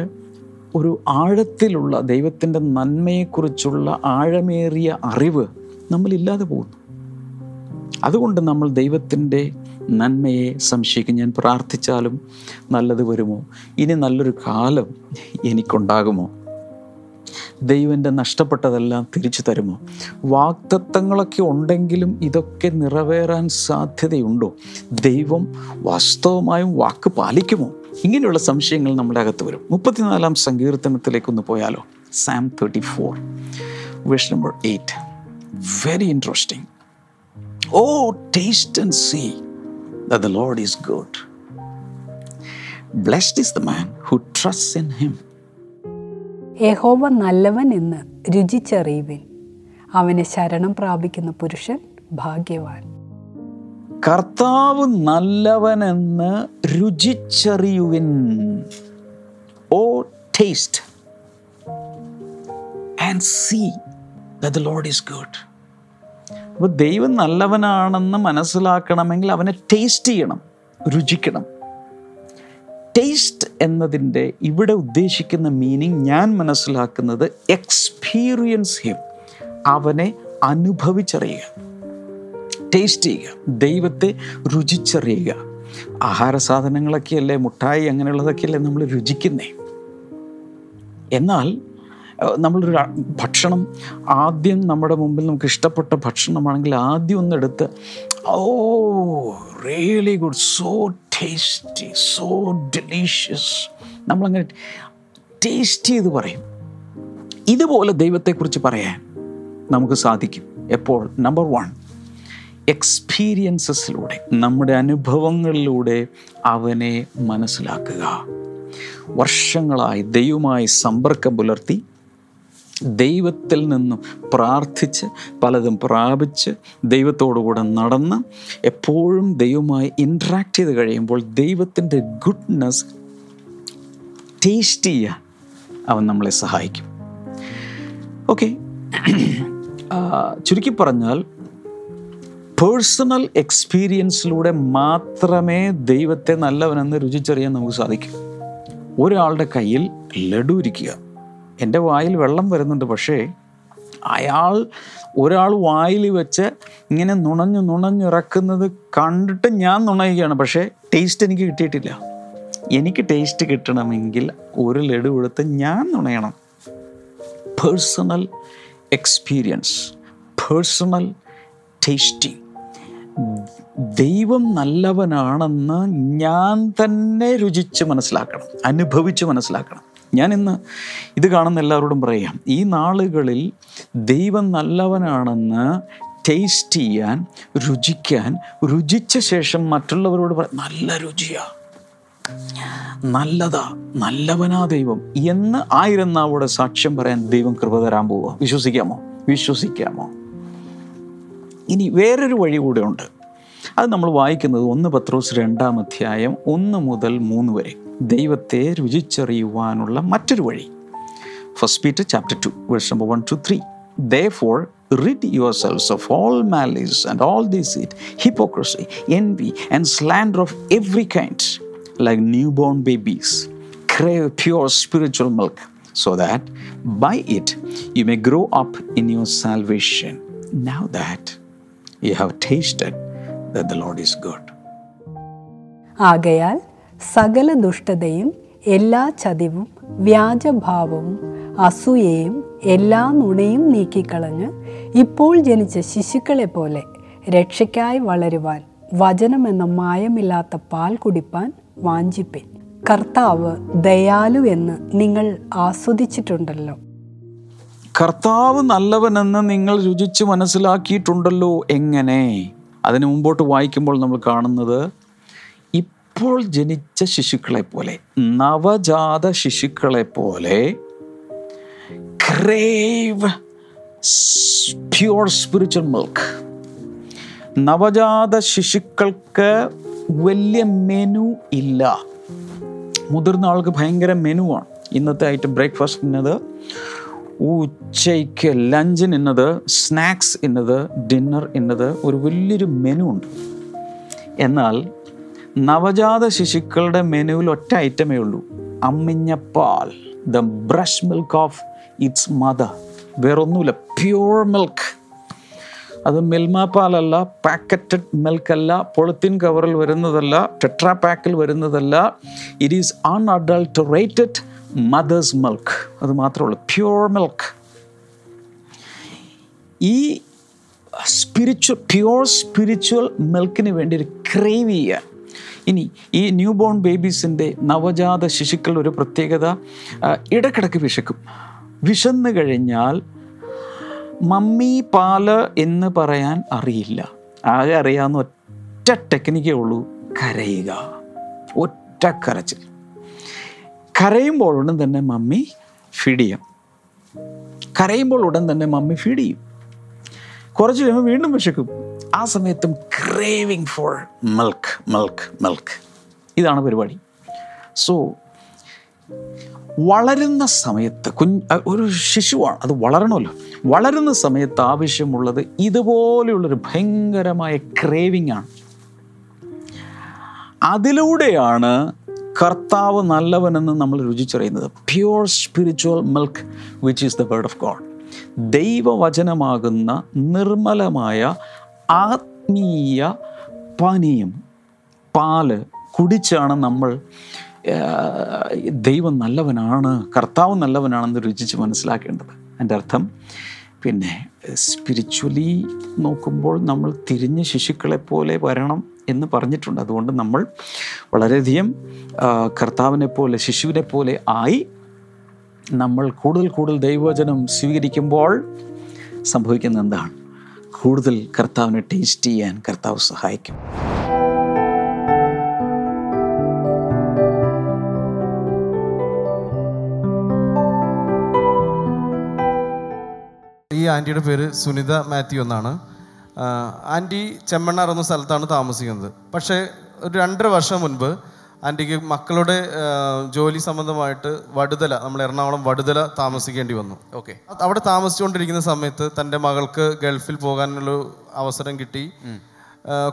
ഒരു ആഴത്തിലുള്ള, ദൈവത്തിൻ്റെ നന്മയെക്കുറിച്ചുള്ള ആഴമേറിയ അറിവ് നമ്മളില്ലാതെ പോകുന്നു. അതുകൊണ്ട് നമ്മൾ ദൈവത്തിൻ്റെ നന്മയെ സംശയിക്കും. ഞാൻ പ്രാർത്ഥിച്ചാലും നല്ലത് വരുമോ? ഇനി നല്ലൊരു കാലം എനിക്കുണ്ടാകുമോ? ദൈവൻ്റെ നഷ്ടപ്പെട്ടതെല്ലാം തിരിച്ചു തരുമോ? വാഗ്ദത്തങ്ങളൊക്കെ ഉണ്ടെങ്കിലും ഇതൊക്കെ നിറവേറാൻ സാധ്യതയുണ്ടോ? ദൈവം വാസ്തവമായും വാക്ക് പാലിക്കുമോ? ഇങ്ങനെയുള്ള സംശയങ്ങൾ നമ്മുടെ അകത്ത് വരും. മുപ്പത്തിനാലാം സങ്കീർത്തനത്തിലേക്കൊന്ന് പോയാലോ? Psalm thirty four verse number eight. Very interesting. Oh taste and see that the Lord is good. Blessed is the man who trusts in him. യഹോവ നല്ലവൻ എന്ന് രുചിച്ചറിയുവിൻ, അവനെ ശരണം പ്രാപിക്കുന്ന പുരുഷൻ ഭാഗ്യവാൻ. കർത്താവ് നല്ലവനെന്ന് രുചിച്ചറിയുവിൻ. Oh taste and see that the Lord is good. അപ്പോൾ ദൈവം നല്ലവനാണെന്ന് മനസ്സിലാക്കണമെങ്കിൽ അവനെ ടേസ്റ്റ് ചെയ്യണം, രുചിക്കണം. ടേസ്റ്റ് എന്നതിൻ്റെ ഇവിടെ ഉദ്ദേശിക്കുന്ന മീനിങ് ഞാൻ മനസ്സിലാക്കുന്നത് എക്സ്പീരിയൻസ് ഹിം, അവനെ അനുഭവിച്ചറിയുക, ടേസ്റ്റ് ചെയ്യുക, ദൈവത്തെ രുചിച്ചറിയുക. ആഹാര സാധനങ്ങളൊക്കെയല്ലേ, മുട്ടായി അങ്ങനെയുള്ളതൊക്കെയല്ലേ നമ്മൾ രുചിക്കുന്നേ. എന്നാൽ നമ്മളൊരു ഭക്ഷണം ആദ്യം നമ്മുടെ മുമ്പിൽ നമുക്ക് ഇഷ്ടപ്പെട്ട ഭക്ഷണമാണെങ്കിൽ ആദ്യം ഒന്നെടുത്ത് oh really good, so tasty, so delicious, നമ്മളങ്ങനെ ടേസ്റ്റ് ചെയ്ത് പറയും. ഇതുപോലെ ദൈവത്തെക്കുറിച്ച് പറയാൻ നമുക്ക് സാധിക്കും. എപ്പോൾ? നമ്പർ വൺ, എക്സ്പീരിയൻസസിലൂടെ, നമ്മുടെ അനുഭവങ്ങളിലൂടെ അവനെ മനസ്സിലാക്കുക. വർഷങ്ങളായി ദൈവവുമായി സമ്പർക്കം പുലർത്തി, ദൈവത്തിൽ നിന്നും പ്രാർത്ഥിച്ച്, പലതും പ്രാപിച്ച്, ദൈവത്തോടുകൂടെ നടന്ന്, എപ്പോഴും ദൈവവുമായി ഇൻട്രാക്ട് ചെയ്ത് കഴിയുമ്പോൾ ദൈവത്തിൻ്റെ ഗുഡ്നെസ് ടേസ്റ്റ് ചെയ്യാൻ അവൻ നമ്മളെ സഹായിക്കും. ഓക്കെ, ചുരുക്കി പറഞ്ഞാൽ പേഴ്സണൽ എക്സ്പീരിയൻസിലൂടെ മാത്രമേ ദൈവത്തെ നല്ലവനെന്ന് രുചിച്ചറിയാൻ നമുക്ക് സാധിക്കൂ. ഒരാളുടെ കയ്യിൽ ലഡു ഇരിക്കുക, എൻ്റെ വായിൽ വെള്ളം വരുന്നുണ്ട്, പക്ഷേ അയാൾ ഒരാൾ വായിൽ വെച്ച് ഇങ്ങനെ നുണഞ്ഞ് നുണഞ്ഞിറക്കുന്നത് കണ്ടിട്ട് ഞാൻ നുണയുകയാണ്, പക്ഷേ ടേസ്റ്റ് എനിക്ക് കിട്ടിയിട്ടില്ല. എനിക്ക് ടേസ്റ്റ് കിട്ടണമെങ്കിൽ ഒരു ലഡു എടുത്ത് ഞാൻ നുണയണം. Personal experience, personal tasting. ദൈവം നല്ലവനാണെന്ന് ഞാൻ തന്നെ രുചിച്ച് മനസ്സിലാക്കണം, അനുഭവിച്ച് മനസ്സിലാക്കണം. ഞാൻ ഇന്ന് ഇത് കാണുന്ന എല്ലാവരോടും പറയാം, ഈ നാളുകളിൽ ദൈവം നല്ലവനാണെന്ന് ടേസ്റ്റ് ചെയ്യാൻ, രുചിക്കാൻ, രുചിച്ച ശേഷം മറ്റുള്ളവരോട് പറയാം നല്ല രുചിയാണ്, നല്ലതാ, നല്ലവനാ ദൈവം എന്ന് ആയിരം നാവോടെ സാക്ഷ്യം പറയാൻ ദൈവം കൃപ തരാൻ പോവുക. വിശ്വസിക്കാമോ? വിശ്വസിക്കാമോ? ഇനി വേറൊരു വഴി കൂടെ ഉണ്ട്. അത് നമ്മൾ വായിക്കുന്നത് ഒന്ന് പത്രോസ് രണ്ടാം അധ്യായം ഒന്ന് മുതൽ മൂന്ന് വരെ, ദൈവത്തെ രുചിച്ചറിയുവാനുള്ള മറ്റൊരു വഴി. First Peter chapter two verse number one two three. Therefore rid yourselves of all malice and all deceit, hypocrisy, envy and slander of every kind. Like newborn babies, crave pure spiritual milk, so that by it you may grow up in your salvation. Now that you have tasted that the Lord is good. ആകയാൽ സകല ദുഷ്ടതയും എല്ലാ ചതിവും വ്യാജഭാവവും അസൂയയും എല്ലാ നുണയും നീക്കിക്കളഞ്ഞ് ഇപ്പോൾ ജനിച്ച ശിശുക്കളെ പോലെ രക്ഷയ്ക്കായി വളരുവാൻ വചനമെന്ന മായമില്ലാത്ത പാൽ കുടിപ്പാൻ വാഞ്ചിപ്പൻ. കർത്താവ് ദയാലു എന്ന് നിങ്ങൾ ആസ്വദിച്ചിട്ടുണ്ടല്ലോ. കർത്താവ് നല്ലവനെന്ന് നിങ്ങൾ രുചിച്ച് മനസ്സിലാക്കിയിട്ടുണ്ടല്ലോ. എങ്ങനെ? അതിന് മുമ്പോട്ട് വായിക്കുമ്പോൾ നമ്മൾ കാണുന്നത് ഇപ്പോൾ ജനിച്ച ശിശുക്കളെ പോലെ, നവജാത ശിശുക്കളെ പോലെ crave pure spiritual milk. നവജാത ശിശുക്കൾക്ക് വലിയ മെനു ഇല്ല. മുതിർന്ന ആൾക്ക് ഭയങ്കര മെനുവാണ്. ഇന്നത്തെ ആയിട്ട് ബ്രേക്ക്ഫാസ്റ്റ് ഇന്നത്, ഉച്ചയ്ക്ക് ലഞ്ചിന് ഇന്നത്, സ്നാക്സ് ഇന്നത്, ഡിന്നർ ഇന്നത്, ഒരു വലിയൊരു മെനു ഉണ്ട്. എന്നാൽ നവജാത ശിശുക്കളുടെ മെനുവിൽ ഒറ്റ ഐറ്റമേ ഉള്ളൂ, അമ്മിഞ്ഞപ്പാൽ, the breast milk of its mother. വേറൊന്നുമില്ല, പ്യൂർ മിൽക്ക്. അത് മിൽമ പാലല്ല, പാക്കറ്റഡ് മിൽക്കല്ല, പൊളിത്തീൻ കവറിൽ വരുന്നതല്ല, ടെട്രാ പാക്കിൽ വരുന്നതല്ല. It is unadulterated mother's milk. അത് മാത്രമുള്ളൂ, പ്യൂർ മിൽക്ക്. ഈ സ്പിരിച്വൽ പ്യൂർ സ്പിരിച്വൽ മിൽക്കിന് വേണ്ടി ഒരു ക്രേവ് ചെയ്യുക. ഇനി ഈ ന്യൂ ബോൺ ബേബീസിൻ്റെ, നവജാത ശിശുക്കളുടെ ഒരു പ്രത്യേകത, ഇടക്കിടക്ക് വിശക്കും. വിശന്നു കഴിഞ്ഞാൽ മമ്മി പാല് എന്ന് പറയാൻ അറിയില്ല. ആകെ അറിയാവുന്ന ഒറ്റ ടെക്നിക്കേ ഉള്ളൂ, കരയുക. ഒറ്റ കരച്ചിൽ. കരയുമ്പോൾ ഉടൻ തന്നെ മമ്മി ഫീഡ് ചെയ്യും. കരയുമ്പോൾ ഉടൻ തന്നെ മമ്മി ഫീഡ് ചെയ്യും. കുറച്ച് കഴിയുമ്പോൾ വീണ്ടും വിശക്കും. ആ സമയത്തും craving for milk, milk, milk. ഇതാണ് പരിപാടി. സോ വളരുന്ന സമയത്ത്, കുഞ്ഞ് ഒരു ശിശുവാണ്, അത് വളരണമല്ലോ. വളരുന്ന സമയത്ത് ആവശ്യമുള്ളത് ഇതുപോലെയുള്ളൊരു ഭയങ്കരമായ ക്രേവിംഗ് ആണ്. അതിലൂടെയാണ് കർത്താവ് നല്ലവനെന്ന് നമ്മൾ രുചിച്ചറിയുന്നത്. Pure spiritual milk which is the word of God. ദൈവവചനമാകുന്ന നിർമ്മലമായ ആത്മീയ പാനീയം, പാല് കുടിച്ചാണ് നമ്മൾ ദൈവം നല്ലവനാണ്, കർത്താവ് നല്ലവനാണെന്ന് രുചിച്ച് മനസ്സിലാക്കേണ്ടത്. എൻ്റെ അർത്ഥം, പിന്നെ സ്പിരിച്വലി നോക്കുമ്പോൾ നമ്മൾ തിരിഞ്ഞ് ശിശുക്കളെപ്പോലെ വരണം എന്ന് പറഞ്ഞിട്ടുണ്ട്. അതുകൊണ്ട് നമ്മൾ വളരെയധികം കർത്താവിനെ പോലെ, ശിശുവിനെ പോലെ ആയി നമ്മൾ കൂടുതൽ കൂടുതൽ ദൈവവചനം സ്വീകരിക്കുമ്പോൾ സംഭവിക്കുന്ന എന്താണ്? കൂടുതൽ കർത്താവിനെ ടേസ്റ്റ് ചെയ്യാൻ കർത്താവ് സഹായിക്കും. ഈ ആൻറ്റിയുടെ പേര് സുനിത മാത്യു എന്നാണ്. ആൻറ്റി ചെമ്മണ്ണാർ എന്ന സ്ഥലത്താണ് താമസിക്കുന്നത്. പക്ഷേ ഒരു രണ്ടര വർഷം മുൻപ് ആൻറ്റിക്ക് മക്കളുടെ ജോലി സംബന്ധമായിട്ട് വടുതല, നമ്മൾ എറണാകുളം വടുതല താമസിക്കേണ്ടി വന്നു. ഓക്കെ, അവിടെ താമസിച്ചുകൊണ്ടിരിക്കുന്ന സമയത്ത് തൻ്റെ മകൾക്ക് ഗൾഫിൽ പോകാനുള്ള അവസരം കിട്ടി.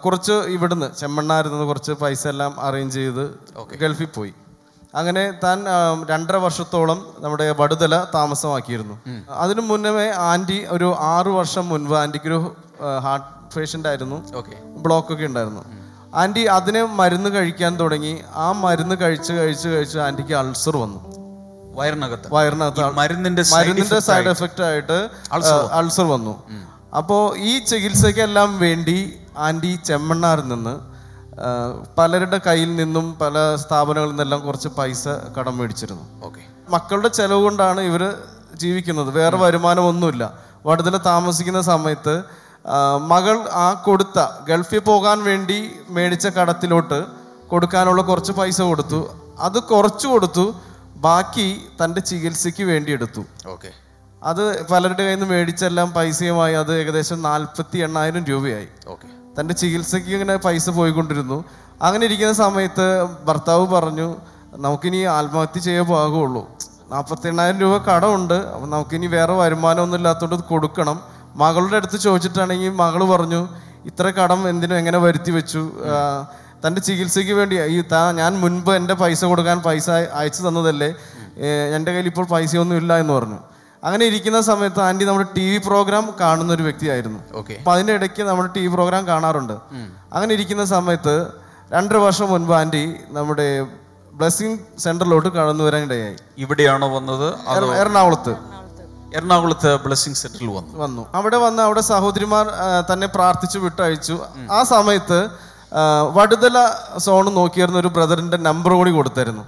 കുറച്ച് ഇവിടുന്ന് ചെമ്മണ്ണായിരുന്നു കുറച്ച് പൈസ എല്ലാം അറേഞ്ച് ചെയ്ത് ഗൾഫിൽ പോയി. അങ്ങനെ താൻ രണ്ടര വർഷത്തോളം നമ്മുടെ വടുതല താമസമാക്കിയിരുന്നു. അതിനു മുന്നമേ ആൻറ്റി ഒരു ആറു വർഷം മുൻപ് ആൻറ്റിക്കൊരു ഹാർട്ട് പേഷ്യൻ്റ് ആയിരുന്നു. ഓക്കെ, ബ്ലോക്കൊക്കെ ഉണ്ടായിരുന്നു. ആൻറ്റി അതിനെ മരുന്ന് കഴിക്കാൻ തുടങ്ങി. ആ മരുന്ന് കഴിച്ച് കഴിച്ച് കഴിച്ച് ആൻറ്റിക്ക് അൾസർ വന്നു. വയറിനകത്ത് വയറിനകത്ത് മരുന്നിന്റെ മരുന്നിന്റെ സൈഡ് എഫക്റ്റ് ആയിട്ട് അൾസർ വന്നു. അപ്പോൾ ഈ ചികിത്സയ്ക്കെല്ലാം വേണ്ടി ആൻറ്റി ചെമ്മണ്ണാറിൽ നിന്ന് പലരുടെ കയ്യിൽ നിന്നും പല സ്ഥാപനങ്ങളിൽ നിന്നെല്ലാം കുറച്ച് പൈസ കടം മേടിച്ചിരുന്നു. ഓക്കെ, മക്കളുടെ ചെലവ് കൊണ്ടാണ് ഇവർ ജീവിക്കുന്നത്, വേറെ വരുമാനമൊന്നുമില്ല. വടുതല താമസിക്കുന്ന സമയത്ത് മകൾ ആ കൊടുത്ത ഗൾഫിൽ പോകാൻ വേണ്ടി മേടിച്ച കടത്തിലോട്ട് കൊടുക്കാനുള്ള കുറച്ച് പൈസ കൊടുത്തു. അത് കുറച്ചു കൊടുത്തു, ബാക്കി തൻ്റെ ചികിത്സയ്ക്ക് വേണ്ടി എടുത്തു. ഓക്കെ, അത് പലരുടെ കയ്യിൽ നിന്ന് മേടിച്ചെല്ലാം പൈസയുമായി അത് ഏകദേശം നാൽപ്പത്തി എണ്ണായിരം രൂപയായി. ഓക്കെ, തൻ്റെ ചികിത്സയ്ക്ക് ഇങ്ങനെ പൈസ പോയിക്കൊണ്ടിരുന്നു. അങ്ങനെ ഇരിക്കുന്ന സമയത്ത് ഭർത്താവ് പറഞ്ഞു, നമുക്കിനി ആത്മഹത്യ ചെയ്യാൻ പാകുള്ളൂ, നാൽപ്പത്തി എണ്ണായിരം രൂപ കടമുണ്ട്, അപ്പം നമുക്കിനി വേറെ വരുമാനമൊന്നും ഇല്ലാത്തതുകൊണ്ട് അത് കൊടുക്കണം. മകളുടെ അടുത്ത് ചോദിച്ചിട്ടാണെങ്കിൽ മകൾ പറഞ്ഞു, ഇത്ര കടം എന്തിനും എങ്ങനെ വരുത്തി വെച്ചു, തൻ്റെ ചികിത്സയ്ക്ക് വേണ്ടി ഈ താ ഞാൻ മുൻപ് എൻ്റെ പൈസ കൊടുക്കാൻ പൈസ അയച്ചു തന്നതല്ലേ, എൻ്റെ കയ്യിൽ ഇപ്പോൾ പൈസയൊന്നും ഇല്ല എന്ന് പറഞ്ഞു. അങ്ങനെ ഇരിക്കുന്ന സമയത്ത് ആൻറ്റി നമ്മുടെ ടി വി പ്രോഗ്രാം കാണുന്ന ഒരു വ്യക്തിയായിരുന്നു. ഓക്കെ, അപ്പം അതിൻ്റെ ഇടയ്ക്ക് നമ്മുടെ ടി വി പ്രോഗ്രാം കാണാറുണ്ട്. അങ്ങനെ ഇരിക്കുന്ന സമയത്ത് രണ്ടര വർഷം മുൻപ് ആൻറ്റി നമ്മുടെ ബ്ലെസ്സിംഗ് സെൻ്ററിലോട്ട് കടന്നു വരാനിടയായി. ഇവിടെയാണോ വന്നത്? എറണാകുളത്ത് എറണാകുളത്ത് ബ്ലെസ്സിംഗ് സെന്ററിൽ വന്നു വന്നു അവിടെ വന്ന് അവിടെ സഹോദരിമാർ തന്നെ പ്രാർത്ഥിച്ചു വിട്ടയച്ചു. ആ സമയത്ത് വടുതല സോൺ നോക്കിയിരുന്ന ഒരു ബ്രദറിന്റെ നമ്പർ കൂടി കൊടുത്തായിരുന്നു.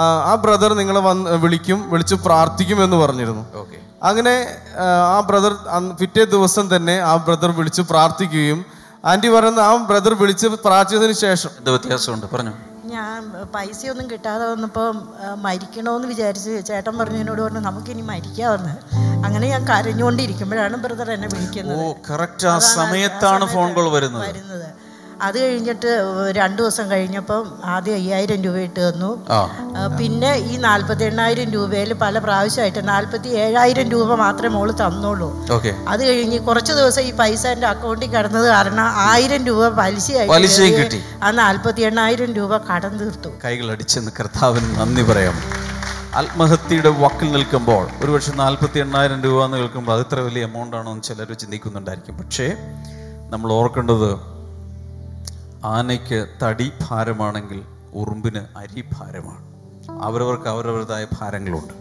ആ ബ്രദർ നിങ്ങളെ വന്ന് വിളിക്കും, വിളിച്ച് പ്രാർത്ഥിക്കും എന്ന് പറഞ്ഞിരുന്നു. അങ്ങനെ ആ ബ്രദർ പിറ്റേ ദിവസം തന്നെ ആ ബ്രദർ വിളിച്ച് പ്രാർത്ഥിക്കുകയും ആൻറ്റി പറയുന്ന ആ ബ്രദർ വിളിച്ച് പ്രാർത്ഥിച്ചതിന് ശേഷം വ്യത്യാസമുണ്ട്. പറഞ്ഞു, ഞാൻ പൈസയൊന്നും കിട്ടാതെ വന്നപ്പോൾ മരിക്കണമെന്ന് വിചാരിച്ച് ചേട്ടൻ പറഞ്ഞു, എന്നോട് പറഞ്ഞു നമുക്കിനി മരിക്കാമെന്ന്. അങ്ങനെ ഞാൻ കരഞ്ഞുകൊണ്ടിരിക്കുമ്പോഴാണ് ബ്രദർ എന്നെ വിളിക്കുന്നത്. അത് കഴിഞ്ഞിട്ട് രണ്ടു ദിവസം കഴിഞ്ഞപ്പം ആദ്യം അയ്യായിരം രൂപ ഇട്ട് തന്നു. പിന്നെ ഈ നാല്പത്തി എണ്ണായിരം രൂപയിൽ പല പ്രാവശ്യമായിട്ട് നാല്പത്തി ഏഴായിരം രൂപ മാത്രമേ മോള് തന്നുള്ളൂ. അത് കഴിഞ്ഞ് കുറച്ച് ദിവസം ഈ പൈസ എൻ്റെ അക്കൗണ്ടിൽ കിടന്നത് കാരണം ആയിരം രൂപ പലിശയായിട്ട് ആ നാല്പത്തി എണ്ണായിരം രൂപ കടം തീർത്തു. കൈകളടിച്ചെന്ന് കർത്താവിന് നന്ദി പറയാം. ആത്മഹത്യയുടെ വക്കിൽ നിൽക്കുമ്പോൾ ഒരുപക്ഷെ നാല്പത്തി എണ്ണായിരം രൂപ എന്ന് കേൾക്കുമ്പോൾ അത് ഇത്ര വലിയ എമൗണ്ട് ആണോ എന്ന് ചിലർ ചിന്തിക്കുന്നുണ്ടായിരിക്കും. പക്ഷേ നമ്മൾ ഓർക്കേണ്ടത്, ആനയ്ക്ക് തടി ഭാരമാണെങ്കിൽ ഉറുമ്പിന് അരി ഭാരമാണ്. അവരവർക്ക് അവരവരുടേതായ ഭാരങ്ങളുണ്ട്.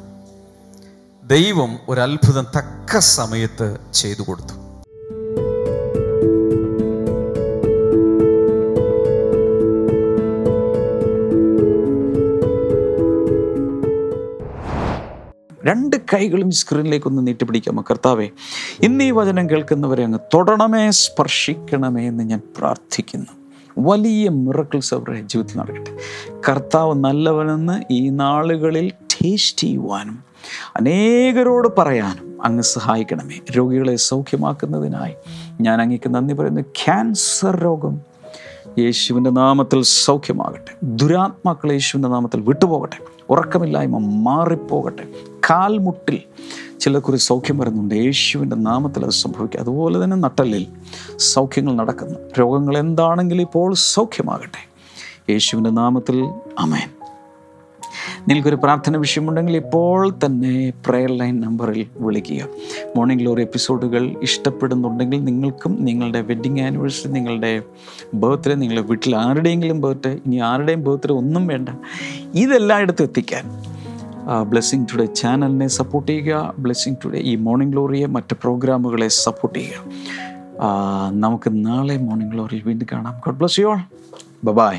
ദൈവം ഒരത്ഭുതം തക്ക സമയത്ത് ചെയ്തു കൊടുത്തു. രണ്ട് കൈകളും സ്ക്രീനിലേക്ക് ഒന്ന് നീട്ടിപ്പിടിക്കാമോ? കർത്താവേ, ഇന്നീ വചനം കേൾക്കുന്നവരെ അങ്ങ് തൊടണമേ, സ്പർശിക്കണമേ എന്ന് ഞാൻ പ്രാർത്ഥിക്കുന്നു. വലിയ മിറക്കിൾസ് അവരുടെ ജീവിതത്തിൽ നടക്കട്ടെ. കർത്താവ് നല്ലവനെന്ന് ഈ നാളുകളിൽ ടേസ്റ്റ് ചെയ്യുവാനും അനേകരോട് പറയാനും അങ്ങ് സഹായിക്കണമേ. രോഗികളെ സൗഖ്യമാക്കുന്നതിനായി ഞാൻ അങ്ങേക്ക് നന്ദി പറയുന്നു. ക്യാൻസർ രോഗം യേശുവിൻ്റെ നാമത്തിൽ സൗഖ്യമാകട്ടെ. ദുരാത്മാക്കൾ യേശുവിൻ്റെ നാമത്തിൽ വിട്ടുപോകട്ടെ. ഉറക്കമില്ലായ്മ മാറിപ്പോകട്ടെ. കാൽമുട്ടിൽ ചിലക്കുറി സൗഖ്യം വരുന്നുണ്ട്, യേശുവിൻ്റെ നാമത്തിൽ അത് സംഭവിക്കുക. അതുപോലെ തന്നെ നട്ടലിൽ സൗഖ്യങ്ങൾ നടക്കുന്നു. രോഗങ്ങൾ എന്താണെങ്കിലും ഇപ്പോൾ സൗഖ്യമാകട്ടെ യേശുവിൻ്റെ നാമത്തിൽ. ആമേൻ. നിങ്ങൾക്കൊരു പ്രാർത്ഥന വിഷയമുണ്ടെങ്കിൽ ഇപ്പോൾ തന്നെ പ്രെയർ ലൈൻ നമ്പറിൽ വിളിക്കുക. മോർണിംഗ് ഗ്ലോറി എപ്പിസോഡുകൾ ഇഷ്ടപ്പെടുന്നുണ്ടെങ്കിൽ നിങ്ങൾക്കും നിങ്ങളുടെ വെഡ്ഡിങ് ആനിവേഴ്സറി, നിങ്ങളുടെ ബർത്ത്ഡേ, നിങ്ങളുടെ വീട്ടിൽ ആരുടെയെങ്കിലും ബർത്ത്ഡേ, ഇനി ആരുടെയും ബർത്ത്ഡേ ഒന്നും വേണ്ട, ഇതെല്ലായിടത്തും എത്തിക്കാൻ ബ്ലെസ്സിംഗ് ടുഡേ ചാനലിനെ സപ്പോർട്ട് ചെയ്യുക. ബ്ലെസ്സിംഗ് ടുഡേ ഈ മോർണിംഗ് ഗ്ലോറിയെ, മറ്റ് പ്രോഗ്രാമുകളെ സപ്പോർട്ട് ചെയ്യുക. നമുക്ക് നാളെ മോർണിംഗ് ഗ്ലോറിയിൽ വീണ്ടും കാണാം. God bless you all. By.